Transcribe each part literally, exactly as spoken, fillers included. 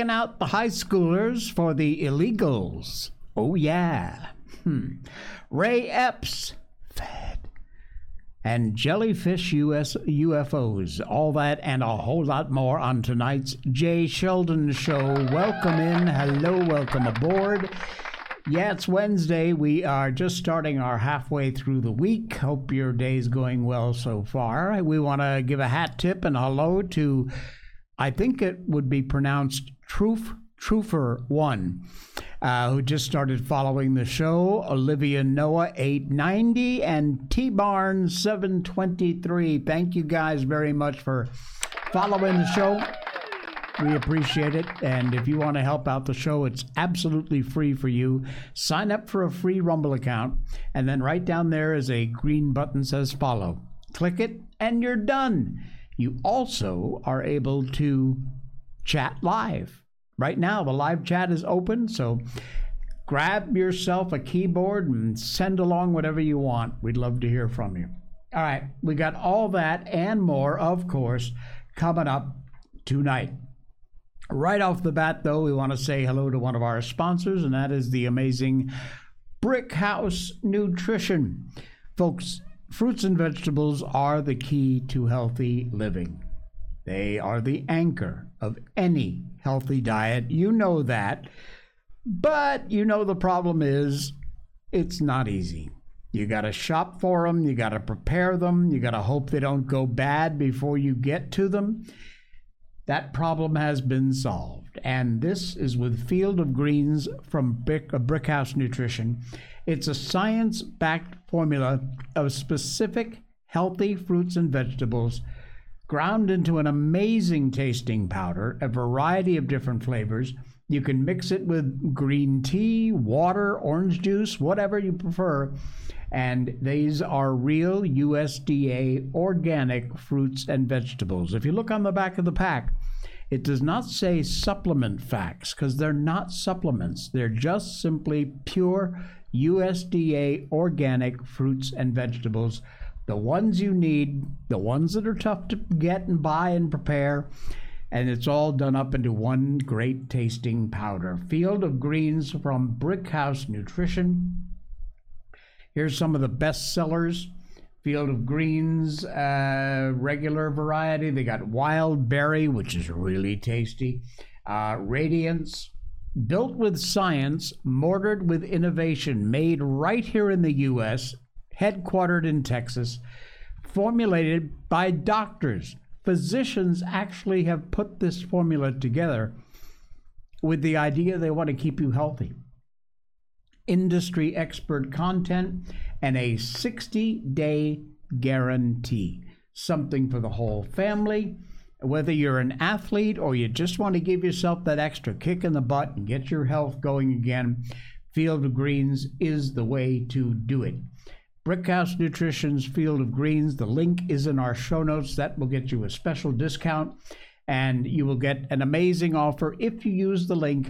checking out the high schoolers for the illegals. Oh, yeah. Hmm. Ray Epps, fed. And Jellyfish U S, U F Os. All that and a whole lot more on tonight's Jay Sheldon Show. Welcome in. Hello. Welcome aboard. Yeah, it's Wednesday. We are just starting our halfway through the week. Hope your day's going well so far. We want to give a hat tip and hello to, I think it would be pronounced Truth Trooper one, uh, who just started following the show, Olivia Noah eight ninety and T Barn seven twenty-three. Thank you guys very much for following the show. We appreciate it. And if you want to help out the show, it's absolutely free for you. Sign up for a free Rumble account, and then right down there is a green button that says follow. Click it and you're done. You also are able to chat live. Right now, the live chat is open, so grab yourself a keyboard and send along whatever you want. We'd love to hear from you. All right, we got all that and more, of course, coming up tonight. Right off the bat, though, we want to say hello to one of our sponsors, and that is the amazing Brickhouse Nutrition. Folks, fruits and vegetables are the key to healthy living. They are the anchor of any healthy diet. You know that. But you know the problem is it's not easy. You got to shop for them. You got to prepare them. You got to hope they don't go bad before you get to them. That problem has been solved. And this is with Field of Greens from Brick, Brickhouse Nutrition. It's a science-backed formula of specific healthy fruits and vegetables ground into an amazing tasting powder, a variety of different flavors. You can mix it with green tea, water, orange juice, whatever you prefer. And these are real U S D A organic fruits and vegetables. If you look on the back of the pack, it does not say supplement facts, because they're not supplements. They're just simply pure U S D A organic fruits and vegetables. The ones you need, the ones that are tough to get and buy and prepare, and it's all done up into one great tasting powder. Field of Greens from Brickhouse Nutrition. Here's some of the best sellers. Field of Greens, uh, regular variety. They got Wild Berry, which is really tasty. Uh, Radiance, built with science, mortared with innovation, made right here in the U S, headquartered in Texas, formulated by doctors. Physicians actually have put this formula together with the idea they want to keep you healthy. Industry expert content and a sixty-day guarantee. Something for the whole family. Whether you're an athlete or you just want to give yourself that extra kick in the butt and get your health going again, Field of Greens is the way to do it. Brickhouse Nutrition's Field of Greens. The link is in our show notes. That will get you a special discount, and you will get an amazing offer if you use the link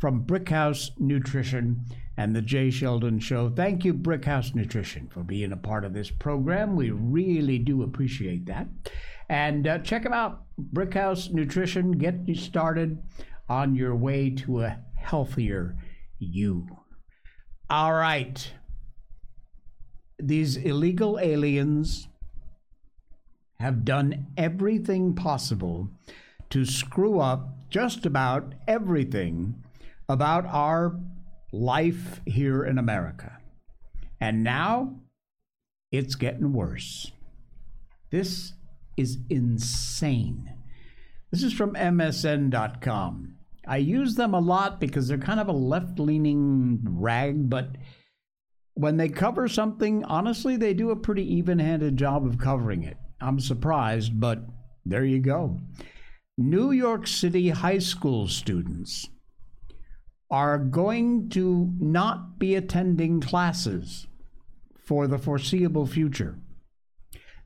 from Brickhouse Nutrition and the Jay Sheldon Show. Thank you, Brickhouse Nutrition, for being a part of this program. We really do appreciate that. And uh, check them out, Brickhouse Nutrition. Get you started on your way to a healthier you. All right. These illegal aliens have done everything possible to screw up just about everything about our life here in America. And now it's getting worse. This is insane. This is from M S N dot com. I use them a lot because they're kind of a left-leaning rag, but when they cover something, honestly, they do a pretty even-handed job of covering it. I'm surprised, but there you go. New York City high school students are going to not be attending classes for the foreseeable future.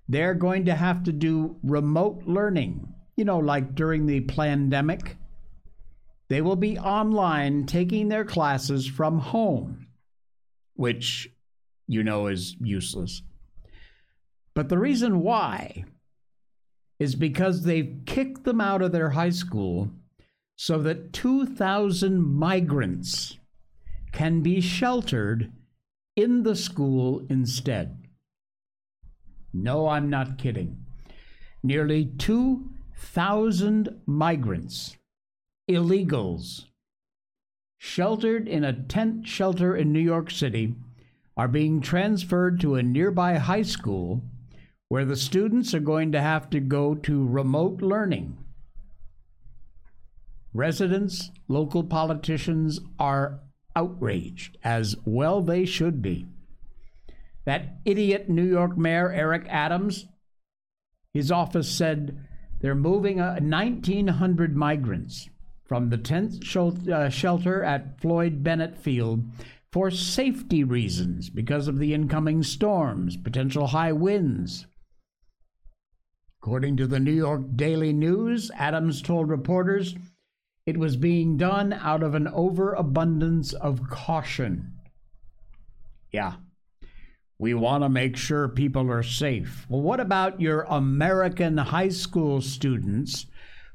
They're going to have to do remote learning, you know, like during the pandemic. They will be online taking their classes from home, which you know is useless. But the reason why is because they've kicked them out of their high school so that two thousand migrants can be sheltered in the school instead. No, I'm not kidding. Nearly two thousand migrants, illegals, sheltered in a tent shelter in New York City, are being transferred to a nearby high school where the students are going to have to go to remote learning. Residents, local politicians are outraged, as well they should be. That idiot New York Mayor Eric Adams, his office said they're moving nineteen hundred migrants from the tent shelter at Floyd Bennett Field for safety reasons because of the incoming storms, potential high winds. According to the New York Daily News, Adams told reporters it was being done out of an overabundance of caution. Yeah, we want to make sure people are safe. Well, what about your American high school students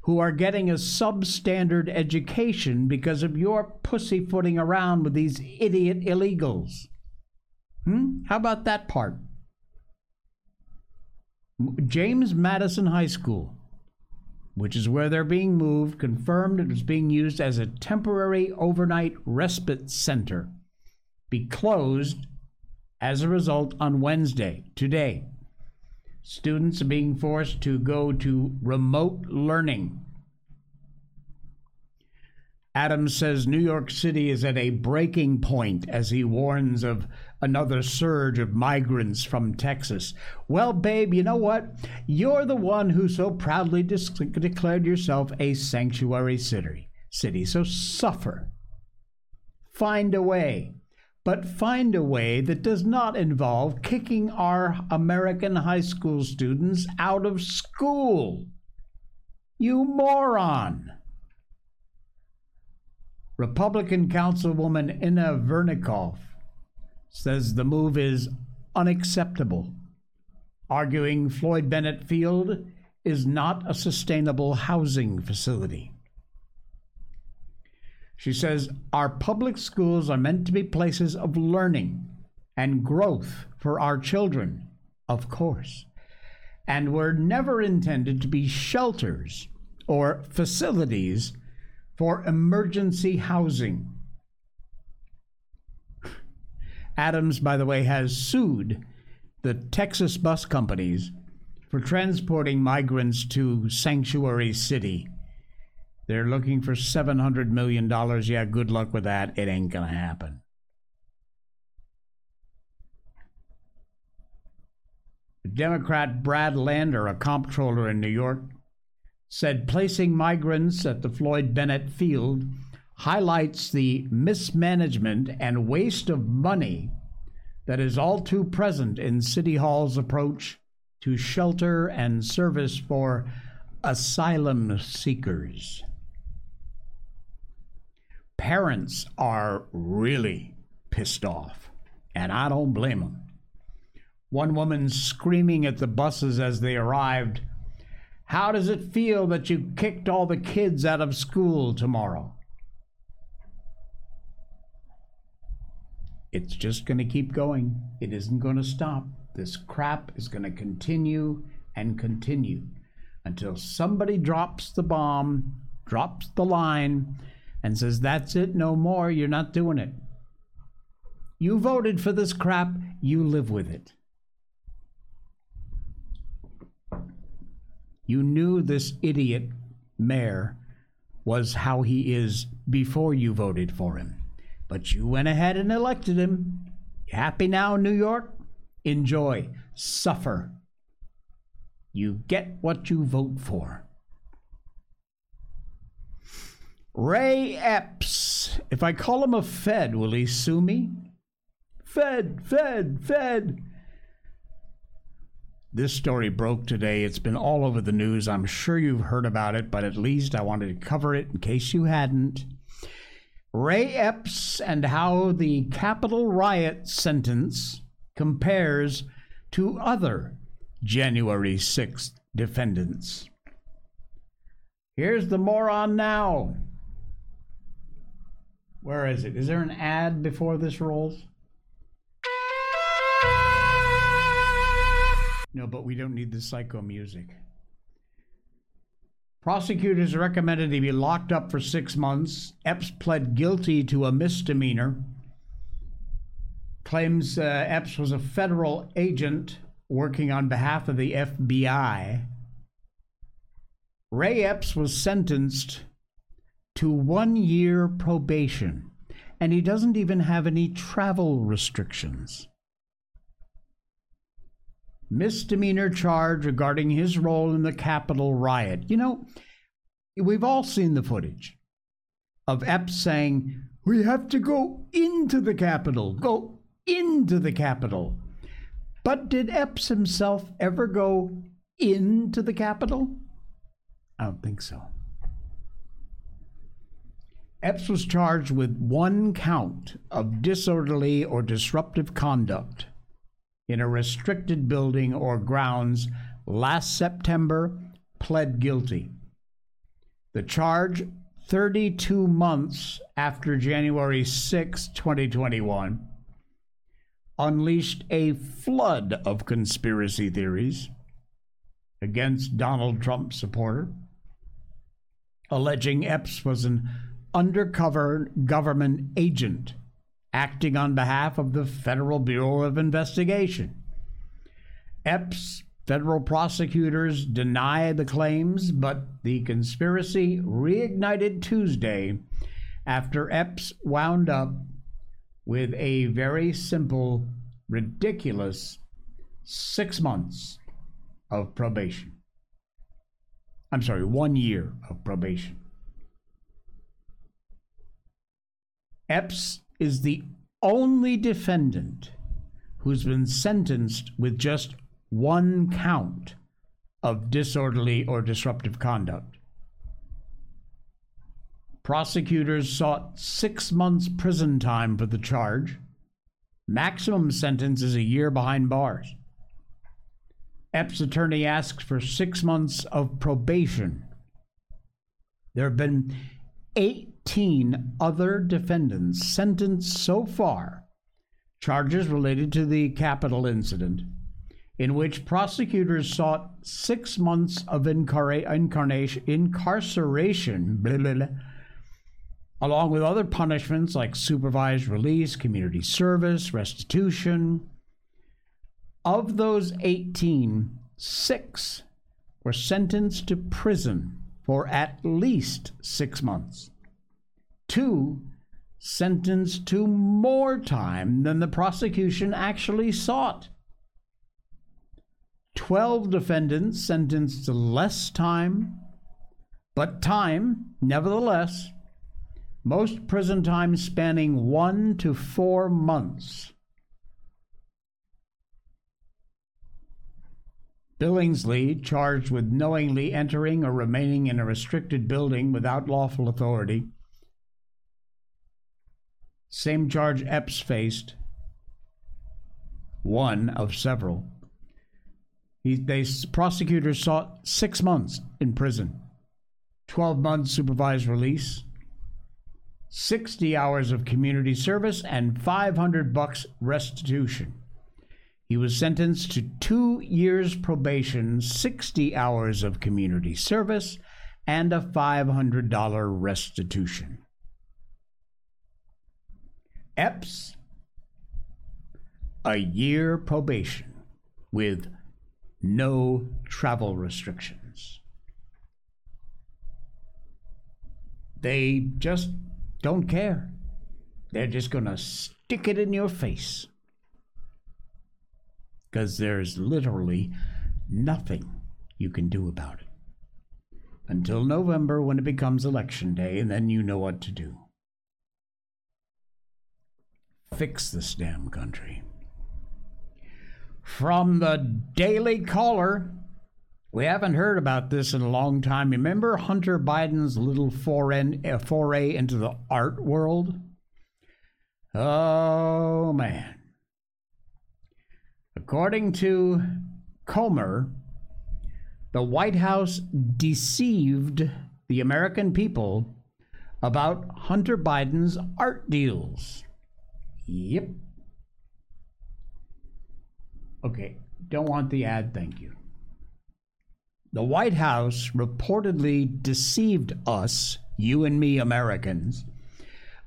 who are getting a substandard education because of your pussyfooting around with these idiot illegals? Hmm? How about that part? James Madison High School, which is where they're being moved, confirmed it was being used as a temporary overnight respite center, be closed as a result on Wednesday, today. Students are being forced to go to remote learning. Adams says New York City is at a breaking point as he warns of another surge of migrants from Texas. Well, babe, you know what? You're the one who so proudly de- declared yourself a sanctuary city. City, so suffer. Find a way. But find a way that does not involve kicking our American high school students out of school. You moron. Republican Councilwoman Inna Vernikov says the move is unacceptable, arguing Floyd Bennett Field is not a sustainable housing facility. She says, our public schools are meant to be places of learning and growth for our children, of course, and were never intended to be shelters or facilities for emergency housing. Adams, by the way, has sued the Texas bus companies for transporting migrants to Sanctuary City. They're looking for seven hundred million dollars. Yeah, good luck with that. It ain't going to happen. Democrat Brad Lander, a comptroller in New York, said placing migrants at the Floyd Bennett Field highlights the mismanagement and waste of money that is all too present in City Hall's approach to shelter and service for asylum seekers. Parents are really pissed off, and I don't blame them. One woman screaming at the buses as they arrived, "How does it feel that you kicked all the kids out of school tomorrow?" It's just going to keep going. It isn't going to stop. This crap is going to continue and continue until somebody drops the bomb, drops the line, and says, that's it, no more, you're not doing it. You voted for this crap, you live with it. You knew this idiot mayor was how he is before you voted for him, but you went ahead and elected him. You happy now, New York? Enjoy, suffer. You get what you vote for. Ray Epps. If I call him a Fed, will he sue me? Fed, Fed, Fed. This story broke today. It's been all over the news. I'm sure you've heard about it, but at least I wanted to cover it in case you hadn't. Ray Epps and how the capital riot sentence compares to other January sixth defendants. Here's the moron now. Where is it? Is there an ad before this rolls? No, but we don't need the psycho music. Prosecutors recommended he be locked up for six months. Epps pled guilty to a misdemeanor. Claims uh, Epps was a federal agent working on behalf of the F B I. Ray Epps was sentenced to one year probation, and he doesn't even have any travel restrictions. Misdemeanor charge regarding his role in the Capitol riot. You know, we've all seen the footage of Epps saying, we have to go into the Capitol, go into the Capitol. But did Epps himself ever go into the Capitol? I don't think so. Epps was charged with one count of disorderly or disruptive conduct in a restricted building or grounds last September, pled guilty. The charge, thirty-two months after January sixth, twenty twenty-one, unleashed a flood of conspiracy theories against Donald Trump supporter, alleging Epps was an undercover government agent acting on behalf of the Federal Bureau of Investigation. Epps federal prosecutors deny the claims, but the conspiracy reignited Tuesday after Epps wound up with a very simple, ridiculous six months of probation. I'm sorry, one year of probation. Epps is the only defendant who's been sentenced with just one count of disorderly or disruptive conduct. Prosecutors sought six months prison time for the charge. Maximum sentence is a year behind bars. Epps' attorney asked for six months of probation. There have been eighteen other defendants sentenced so far, charges related to the Capitol incident, in which prosecutors sought six months of incar- incarnation, incarceration, blah, blah, blah, along with other punishments like supervised release, community service, restitution. Of those eighteen, six were sentenced to prison for at least six months. Two sentenced to more time than the prosecution actually sought. twelve defendants sentenced to less time, but time, nevertheless, most prison time spanning one to four months. Billingsley, charged with knowingly entering or remaining in a restricted building without lawful authority, same charge Epps faced, one of several. He, they prosecutors sought six months in prison, twelve months supervised release, sixty hours of community service, and five hundred bucks restitution. He was sentenced to two years probation, sixty hours of community service, and a five hundred dollars restitution. Epps, a year probation with no travel restrictions. They just don't care. They're just going to stick it in your face because there's literally nothing you can do about it until November, when it becomes election day, and then you know what to do. Fix this damn country. From the Daily Caller, we haven't heard about this in a long time. Remember Hunter Biden's little foray into the art world? Oh, man. According to Comer, the White House deceived the American people about Hunter Biden's art deals. Yep. Okay, don't want the ad, thank you. The White House reportedly deceived us, you and me Americans,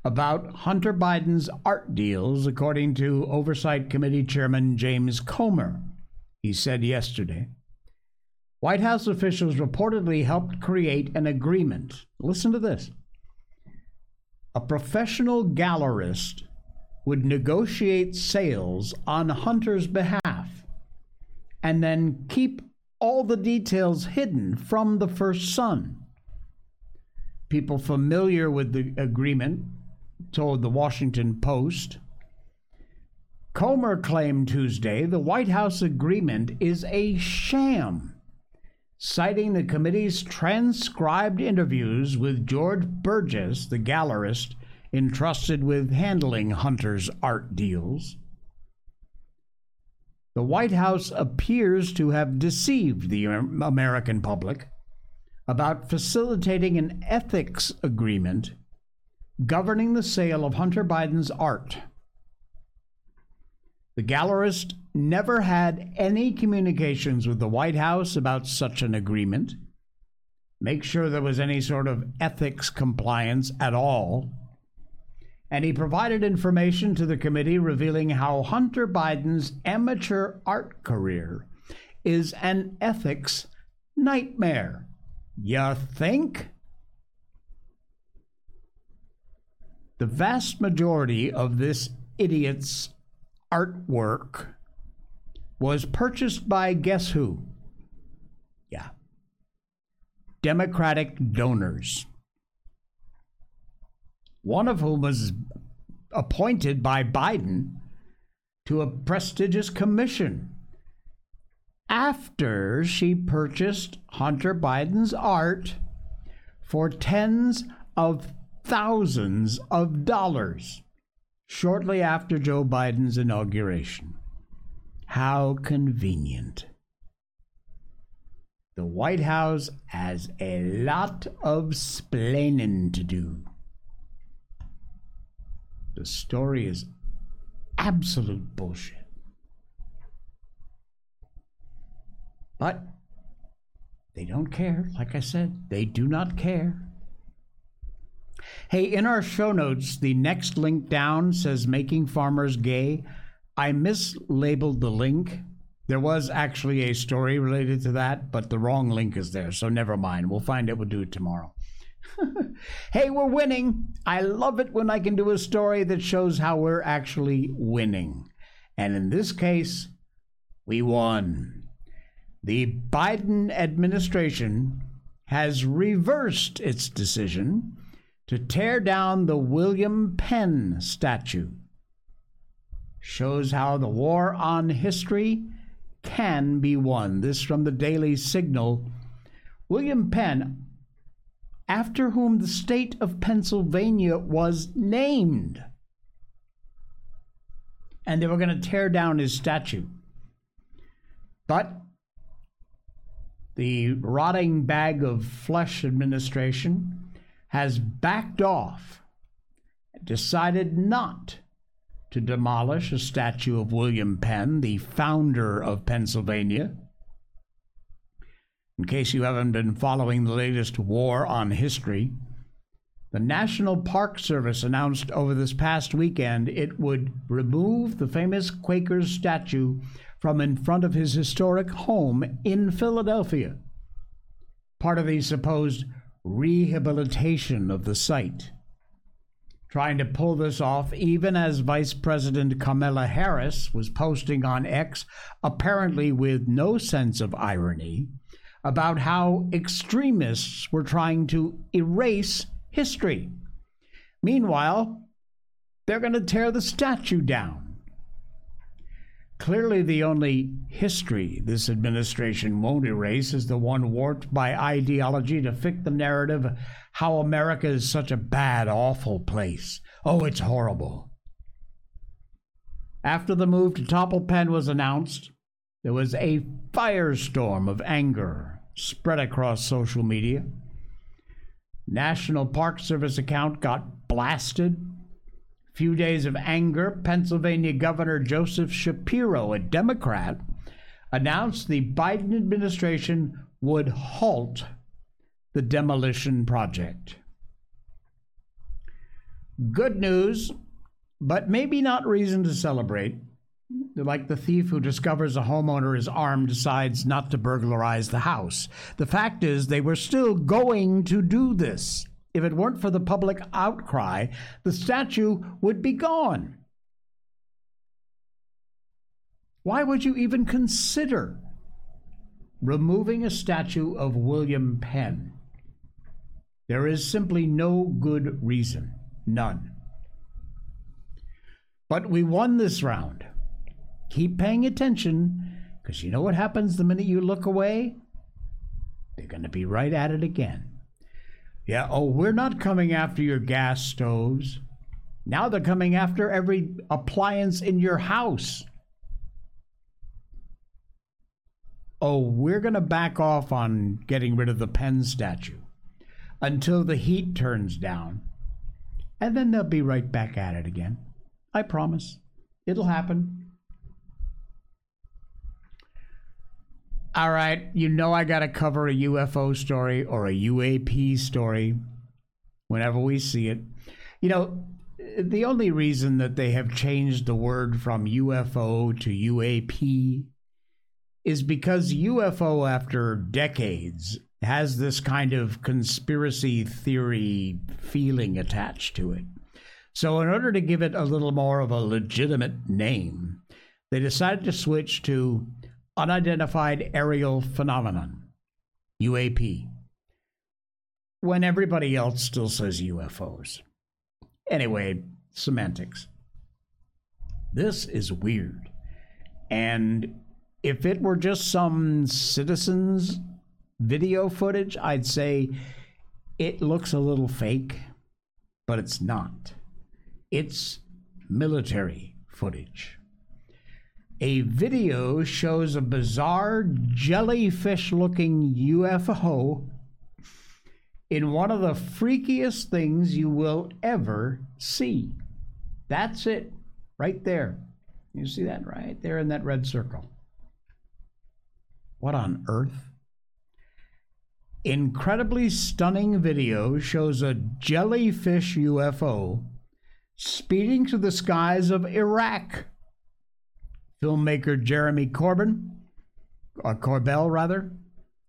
about Hunter Biden's art deals, according to Oversight Committee Chairman James Comer. He said yesterday, White House officials reportedly helped create an agreement. Listen to this. A professional gallerist would negotiate sales on Hunter's behalf and then keep all the details hidden from the first son. People familiar with the agreement told the Washington Post. Comer claimed Tuesday the White House agreement is a sham, citing the committee's transcribed interviews with George Burgess, the gallerist entrusted with handling Hunter's art deals. The White House appears to have deceived the American public about facilitating an ethics agreement governing the sale of Hunter Biden's art. The gallerist never had any communications with the White House about such an agreement. Make sure there was any sort of ethics compliance at all. And he provided information to the committee revealing how Hunter Biden's amateur art career is an ethics nightmare. You think? The vast majority of this idiot's artwork was purchased by guess who? Yeah. Democratic donors. One of whom was appointed by Biden to a prestigious commission after she purchased Hunter Biden's art for tens of thousands of dollars shortly after Joe Biden's inauguration. How convenient. The White House has a lot of splaining to do. The story is absolute bullshit. But they don't care. Like I said, they do not care. Hey, in our show notes, the next link down says Making Farmers Gay. I mislabeled the link. There was actually a story related to that, but the wrong link is there, so never mind. We'll find it. We'll do it tomorrow. Hey, we're winning. I love it when I can do a story that shows how we're actually winning. And in this case, we won. The Biden administration has reversed its decision to tear down the William Penn statue. Shows how the war on history can be won. This from the Daily Signal. William Penn, after whom the state of Pennsylvania was named. And they were going to tear down his statue. But the rotting bag of flesh administration has backed off, decided not to demolish a statue of William Penn, the founder of Pennsylvania. In case you haven't been following the latest war on history, the National Park Service announced over this past weekend it would remove the famous Quaker's statue from in front of his historic home in Philadelphia, part of the supposed rehabilitation of the site. Trying to pull this off, even as Vice President Kamala Harris was posting on X, apparently with no sense of irony, about how extremists were trying to erase history. Meanwhile, they're going to tear the statue down. Clearly, the only history this administration won't erase is the one warped by ideology to fit the narrative how America is such a bad, awful place. Oh, it's horrible. After the move to topple Penn was announced, there was a firestorm of anger spread across social media. National Park Service account got blasted. Few days of anger, Pennsylvania Governor Joseph Shapiro, a Democrat, announced the Biden administration would halt the demolition project. Good news, but maybe not reason to celebrate. Like the thief who discovers a homeowner is armed decides not to burglarize the house. The fact is they were still going to do this. If it weren't for the public outcry, the statue would be gone. Why would you even consider removing a statue of William Penn? There is simply no good reason. None. But we won this round. Keep paying attention, because you know what happens the minute you look away? They're going to be right at it again. Yeah, oh, we're not coming after your gas stoves. Now they're coming after every appliance in your house. Oh, we're going to back off on getting rid of the Penn statue until the heat turns down. And then they'll be right back at it again. I promise. It'll happen. All right, you know I got to cover a U F O story or a U A P story whenever we see it. You know, the only reason that they have changed the word from U F O to U A P is because U F O, after decades, has this kind of conspiracy theory feeling attached to it. So in order to give it a little more of a legitimate name, they decided to switch to Unidentified Aerial Phenomenon, U A P, when everybody else still says U F Os. Anyway, semantics. This is weird. And if it were just some citizens' video footage, I'd say it looks a little fake, but it's not. It's military footage. A video shows a bizarre jellyfish-looking U F O in one of the freakiest things you will ever see. That's it, right there. You see that right there in that red circle? What on earth? Incredibly stunning video shows a jellyfish U F O speeding through the skies of Iraq. Filmmaker Jeremy Corbell, or Corbell rather,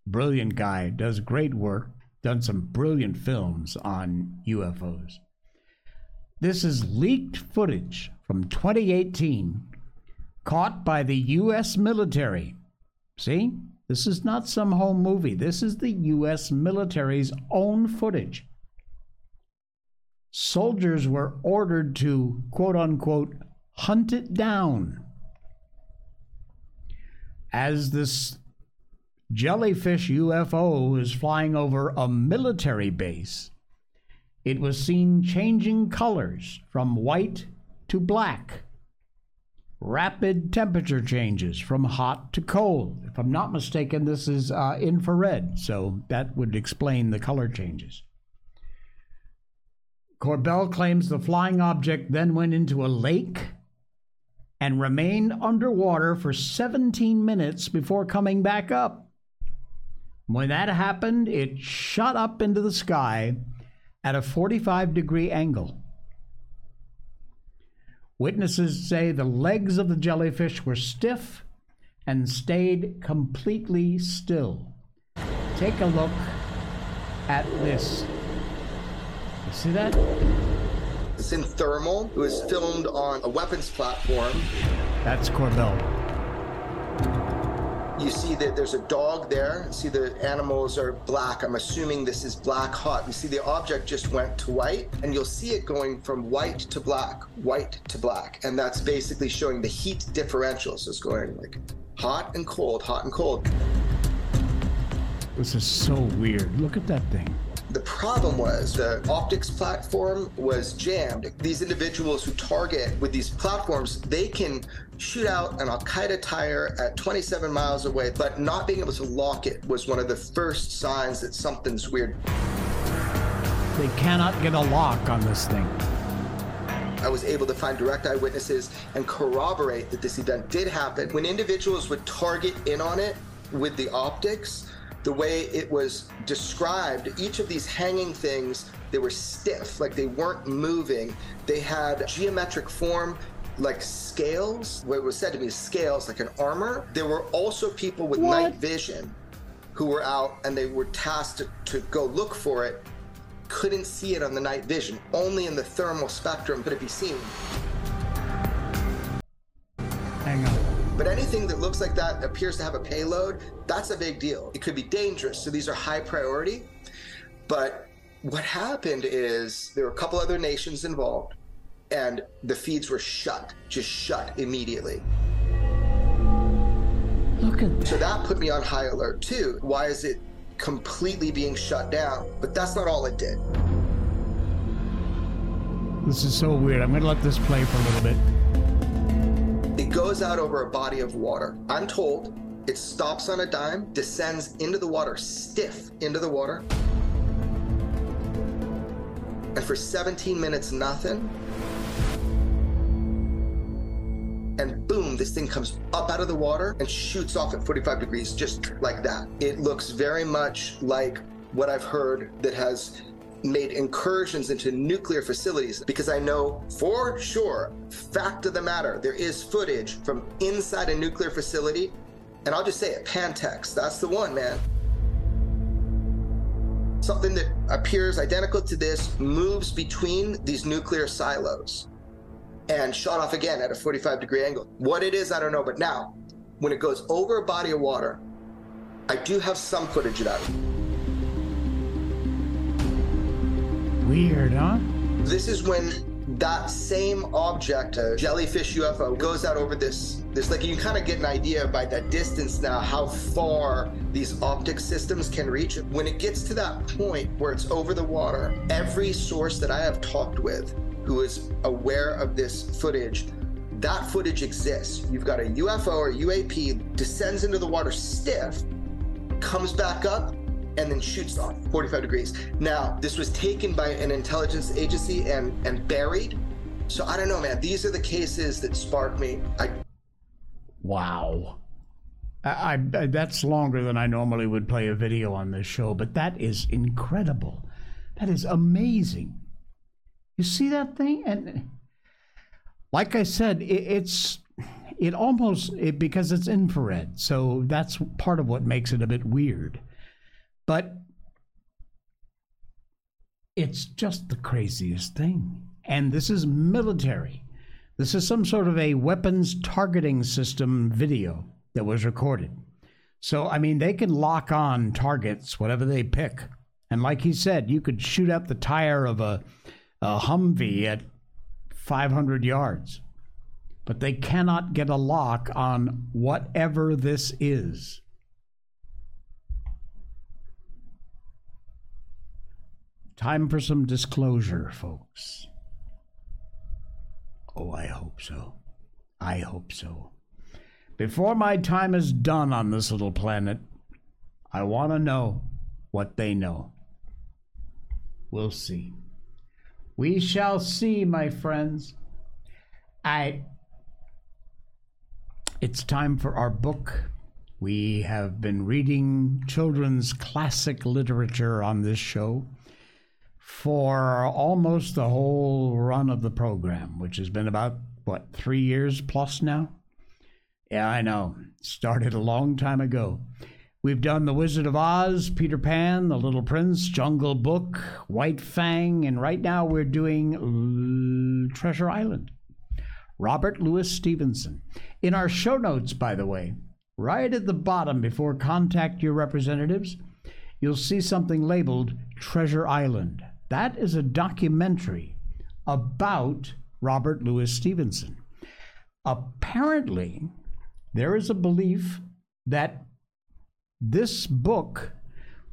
brilliant guy, does great work, done some brilliant films on U F Os. This is leaked footage from twenty eighteen, caught by the U S military. See, this is not some home movie. This is the U S military's own footage. Soldiers were ordered to, quote unquote, hunt it down. As this jellyfish U F O is flying over a military base, it was seen changing colors from white to black. Rapid temperature changes from hot to cold. If I'm not mistaken, this is uh, infrared, so that would explain the color changes. Corbell claims the flying object then went into a lake and remained underwater for seventeen minutes before coming back up. When that happened, it shot up into the sky at a forty-five degree angle. Witnesses say the legs of the jellyfish were stiff and stayed completely still. Take a look at this. You see that? It's in thermal. It was filmed on a weapons platform. That's Corbell. You see that there's a dog there. See, the animals are black. I'm assuming this is black hot. You see the object just went to white, and you'll see it going from white to black, white to black. And that's basically showing the heat differentials. So it's going like hot and cold, hot and cold. This is so weird. Look at that thing. The problem was the optics platform was jammed. These individuals who target with these platforms, they can shoot out an Al-Qaeda tire at twenty-seven miles away, but not being able to lock it was one of the first signs that something's weird. They cannot get a lock on this thing. I was able to find direct eyewitnesses and corroborate that this event did happen. When individuals would target in on it with the optics, the way it was described, each of these hanging things, they were stiff, like they weren't moving. They had geometric form, like scales, what was said to be scales, like an armor. There were also people with what? night vision who were out, and they were tasked to, to go look for it. Couldn't see it on the night vision, only in the thermal spectrum could it be seen. Hang on. But anything that looks like that appears to have a payload, that's a big deal. It could be dangerous, so these are high priority. But what happened is there were a couple other nations involved, and the feeds were shut, just shut immediately. Look at that. So that put me on high alert too. Why is it completely being shut down? But that's not all it did. This is so weird. I'm gonna let this play for a little bit. It goes out over a body of water. I'm told it stops on a dime, descends into the water, stiff into the water. And for seventeen minutes, nothing. And boom, this thing comes up out of the water and shoots off at forty-five degrees, just like that. It looks very much like what I've heard that has made incursions into nuclear facilities, because I know for sure, fact of the matter, there is footage from inside a nuclear facility. And I'll just say it, Pantex, that's the one, man. Something that appears identical to this moves between these nuclear silos and shot off again at a forty-five degree angle. What it is, I don't know, but now, when it goes over a body of water, I do have some footage of that. Weird, huh? This is when that same object, a jellyfish U F O, goes out over this, this like, you can kind of get an idea by that distance now, how far these optic systems can reach. When it gets to that point where it's over the water, every source that I have talked with who is aware of this footage, that footage exists. You've got a U F O or U A P, descends into the water stiff, comes back up, and then shoots off forty-five degrees. Now, this was taken by an intelligence agency and, and buried. So I don't know, man, these are the cases that sparked me. I... Wow. I, I, that's longer than I normally would play a video on this show, but that is incredible. That is amazing. You see that thing? And like I said, it, it's it almost it, because it's infrared, so that's part of what makes it a bit weird. But it's just the craziest thing. And this is military. This is some sort of a weapons targeting system video that was recorded. So, I mean, they can lock on targets, whatever they pick. And like he said, you could shoot up the tire of a a Humvee at five hundred yards, but they cannot get a lock on whatever this is. Time for some disclosure, folks. Oh, I hope so. I hope so. Before my time is done on this little planet, I want to know what they know. We'll see. We shall see, my friends. I. It's time for our book. We have been reading children's classic literature on this show for almost the whole run of the program, which has been about, what, three years plus now? Yeah, I know. Started a long time ago. We've done The Wizard of Oz, Peter Pan, The Little Prince, Jungle Book, White Fang, and right now we're doing L- Treasure Island. Robert Louis Stevenson. In our show notes, by the way, right at the bottom before Contact Your Representatives, you'll see something labeled Treasure Island. That is a documentary about Robert Louis Stevenson. Apparently, there is a belief that this book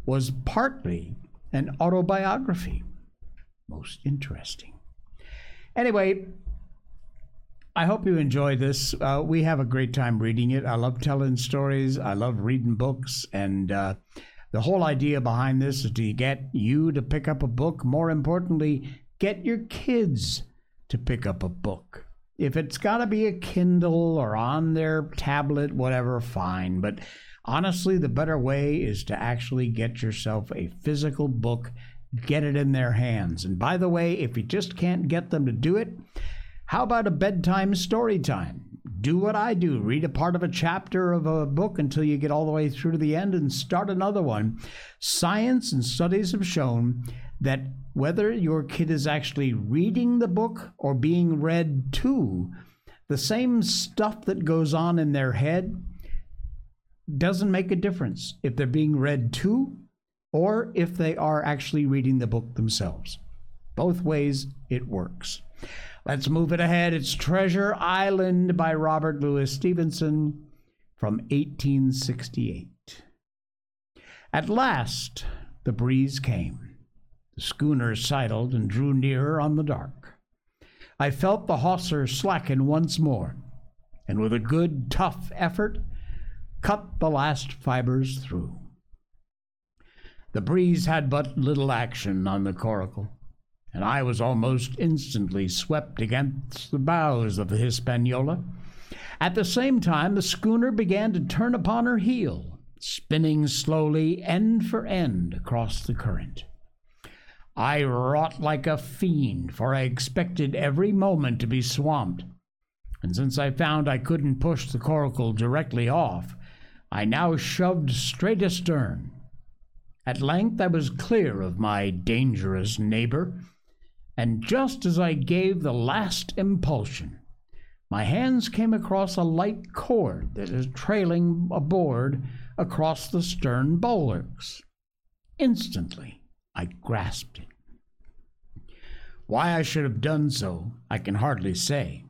was partly an autobiography. Most interesting. Anyway, I hope you enjoy this. Uh, we have a great time reading it. I love telling stories. I love reading books. And uh, The whole idea behind this is to get you to pick up a book. More importantly, get your kids to pick up a book. If it's got to be a Kindle or on their tablet, whatever, fine. But honestly, the better way is to actually get yourself a physical book, get it in their hands. And by the way, if you just can't get them to do it, how about a bedtime story time? Do what I do. Read a part of a chapter of a book until you get all the way through to the end and start another one. Science and studies have shown that whether your kid is actually reading the book or being read to, the same stuff that goes on in their head doesn't make a difference if they're being read to or if they are actually reading the book themselves. Both ways, it works. Let's move it ahead. It's Treasure Island by Robert Louis Stevenson from eighteen sixty-eight. At last, the breeze came. The schooner sidled and drew nearer on the dark. I felt the hawser slacken once more, and with a good, tough effort, cut the last fibers through. The breeze had but little action on the coracle, and I was almost instantly swept against the bows of the Hispaniola. At the same time, the schooner began to turn upon her heel, spinning slowly end for end across the current. I wrought like a fiend, for I expected every moment to be swamped, and since I found I couldn't push the coracle directly off, I now shoved straight astern. At length I was clear of my dangerous neighbor, and just as I gave the last impulsion, my hands came across a light cord that is trailing aboard across the stern bulwarks. Instantly, I grasped it. Why I should have done so, I can hardly say.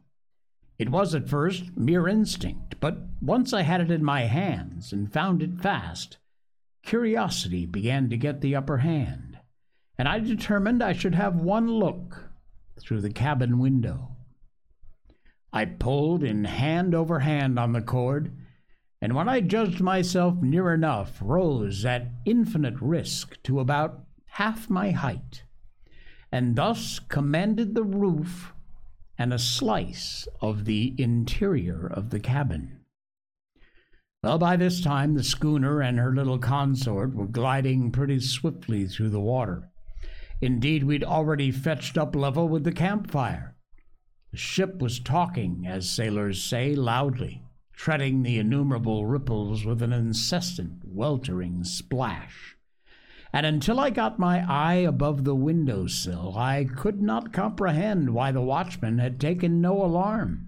It was at first mere instinct, but once I had it in my hands and found it fast, curiosity began to get the upper hand, and I determined I should have one look through the cabin window. I pulled in hand over hand on the cord, and when I judged myself near enough, rose at infinite risk to about half my height, and thus commanded the roof and a slice of the interior of the cabin. Well, by this time, the schooner and her little consort were gliding pretty swiftly through the water. Indeed, we'd already fetched up level with the campfire. The ship was talking, as sailors say, loudly, treading the innumerable ripples with an incessant, weltering splash. And until I got my eye above the windowsill, I could not comprehend why the watchman had taken no alarm.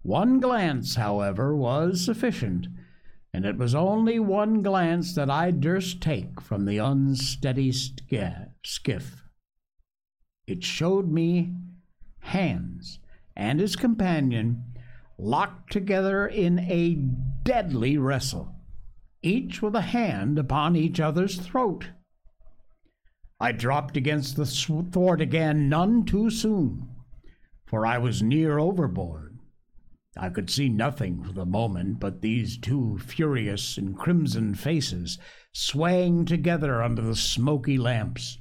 One glance, however, was sufficient, and it was only one glance that I durst take from the unsteady skiff. It showed me Hans and his companion locked together in a deadly wrestle, each with a hand upon each other's throat. I dropped against the thwart again none too soon, for I was near overboard. I could see nothing for the moment but these two furious and crimson faces swaying together under the smoky lamps.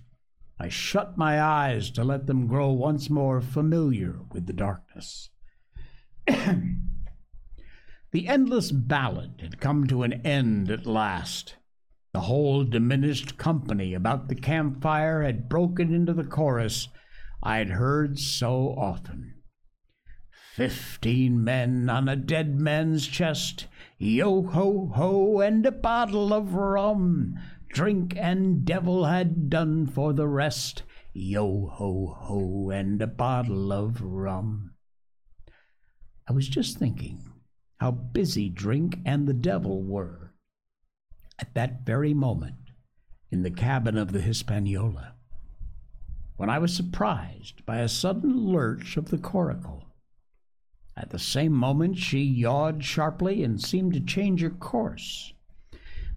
I shut my eyes to let them grow once more familiar with the darkness. The endless ballad had come to an end at last. The whole diminished company about the campfire had broken into the chorus I had heard so often. Fifteen men on a dead man's chest, yo ho ho, and a bottle of rum. Drink and devil had done for the rest, yo ho ho, and a bottle of rum. I was just thinking how busy drink and the devil were at that very moment in the cabin of the Hispaniola, when I was surprised by a sudden lurch of the coracle. At the same moment, she yawed sharply and seemed to change her course.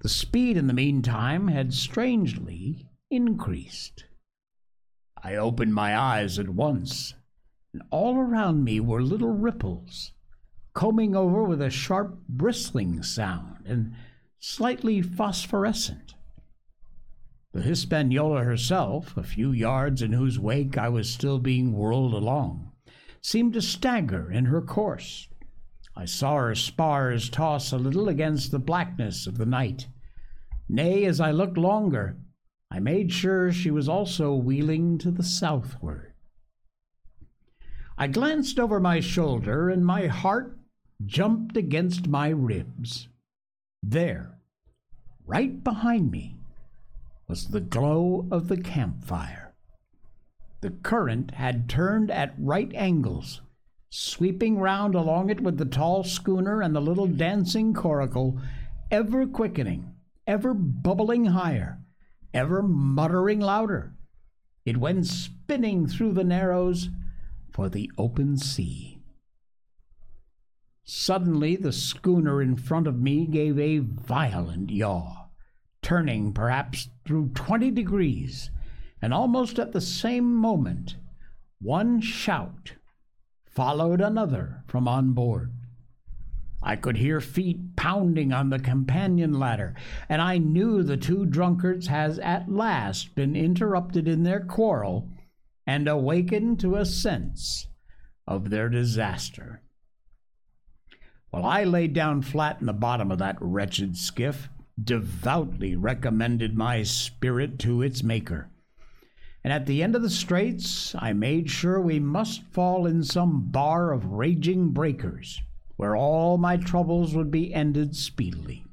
The speed, in the meantime, had strangely increased. I opened my eyes at once, and all around me were little ripples, combing over with a sharp bristling sound, and slightly phosphorescent. The Hispaniola herself, a few yards in whose wake I was still being whirled along, seemed to stagger in her course. I saw her spars toss a little against the blackness of the night. Nay, as I looked longer, I made sure she was also wheeling to the southward. I glanced over my shoulder, and my heart jumped against my ribs. There, right behind me, was the glow of the campfire. The current had turned at right angles, sweeping round along it with the tall schooner and the little dancing coracle, ever quickening, ever bubbling higher, ever muttering louder. It went spinning through the narrows for the open sea. Suddenly the schooner in front of me gave a violent yaw, turning perhaps through twenty degrees, and almost at the same moment, one shout followed another from on board. I could hear feet pounding on the companion ladder, and I knew the two drunkards had at last been interrupted in their quarrel and awakened to a sense of their disaster. While I lay down flat in the bottom of that wretched skiff, devoutly recommended my spirit to its maker. And at the end of the straits, I made sure we must fall in some bar of raging breakers, where all my troubles would be ended speedily.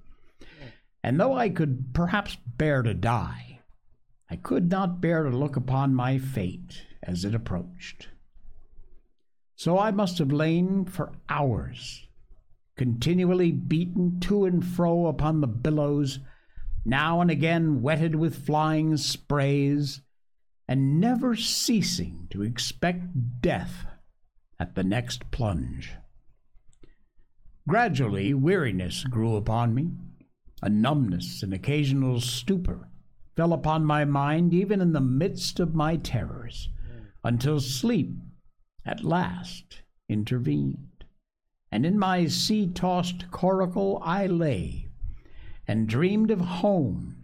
And though I could perhaps bear to die, I could not bear to look upon my fate as it approached. So I must have lain for hours, continually beaten to and fro upon the billows, now and again wetted with flying sprays, and never ceasing to expect death at the next plunge. Gradually, weariness grew upon me. A numbness, an occasional stupor, fell upon my mind even in the midst of my terrors, until sleep at last intervened, and in my sea-tossed coracle I lay, and dreamed of home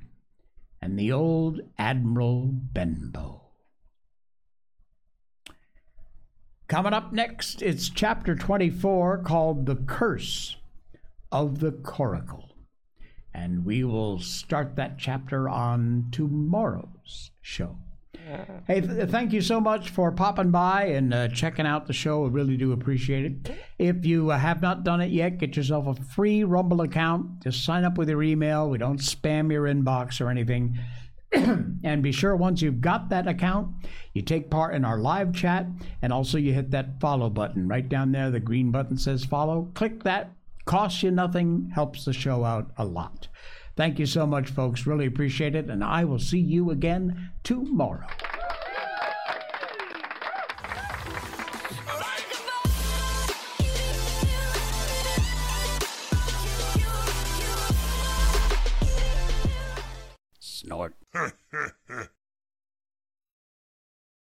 and the old Admiral Benbow. Coming up next, it's chapter twenty-four, called The Curse of the Coracle. And we will start that chapter on tomorrow's show. Hey, th- thank you so much for popping by and uh, checking out the show. I really do appreciate it. If you uh, have not done it yet, get yourself a free Rumble account. Just sign up with your email. We don't spam your inbox or anything. And be sure, once you've got that account, you take part in our live chat, and also you hit that follow button. Right down there, the green button says follow. Click that. Costs you nothing. Helps the show out a lot. Thank you so much, folks. Really appreciate it, and I will see you again tomorrow.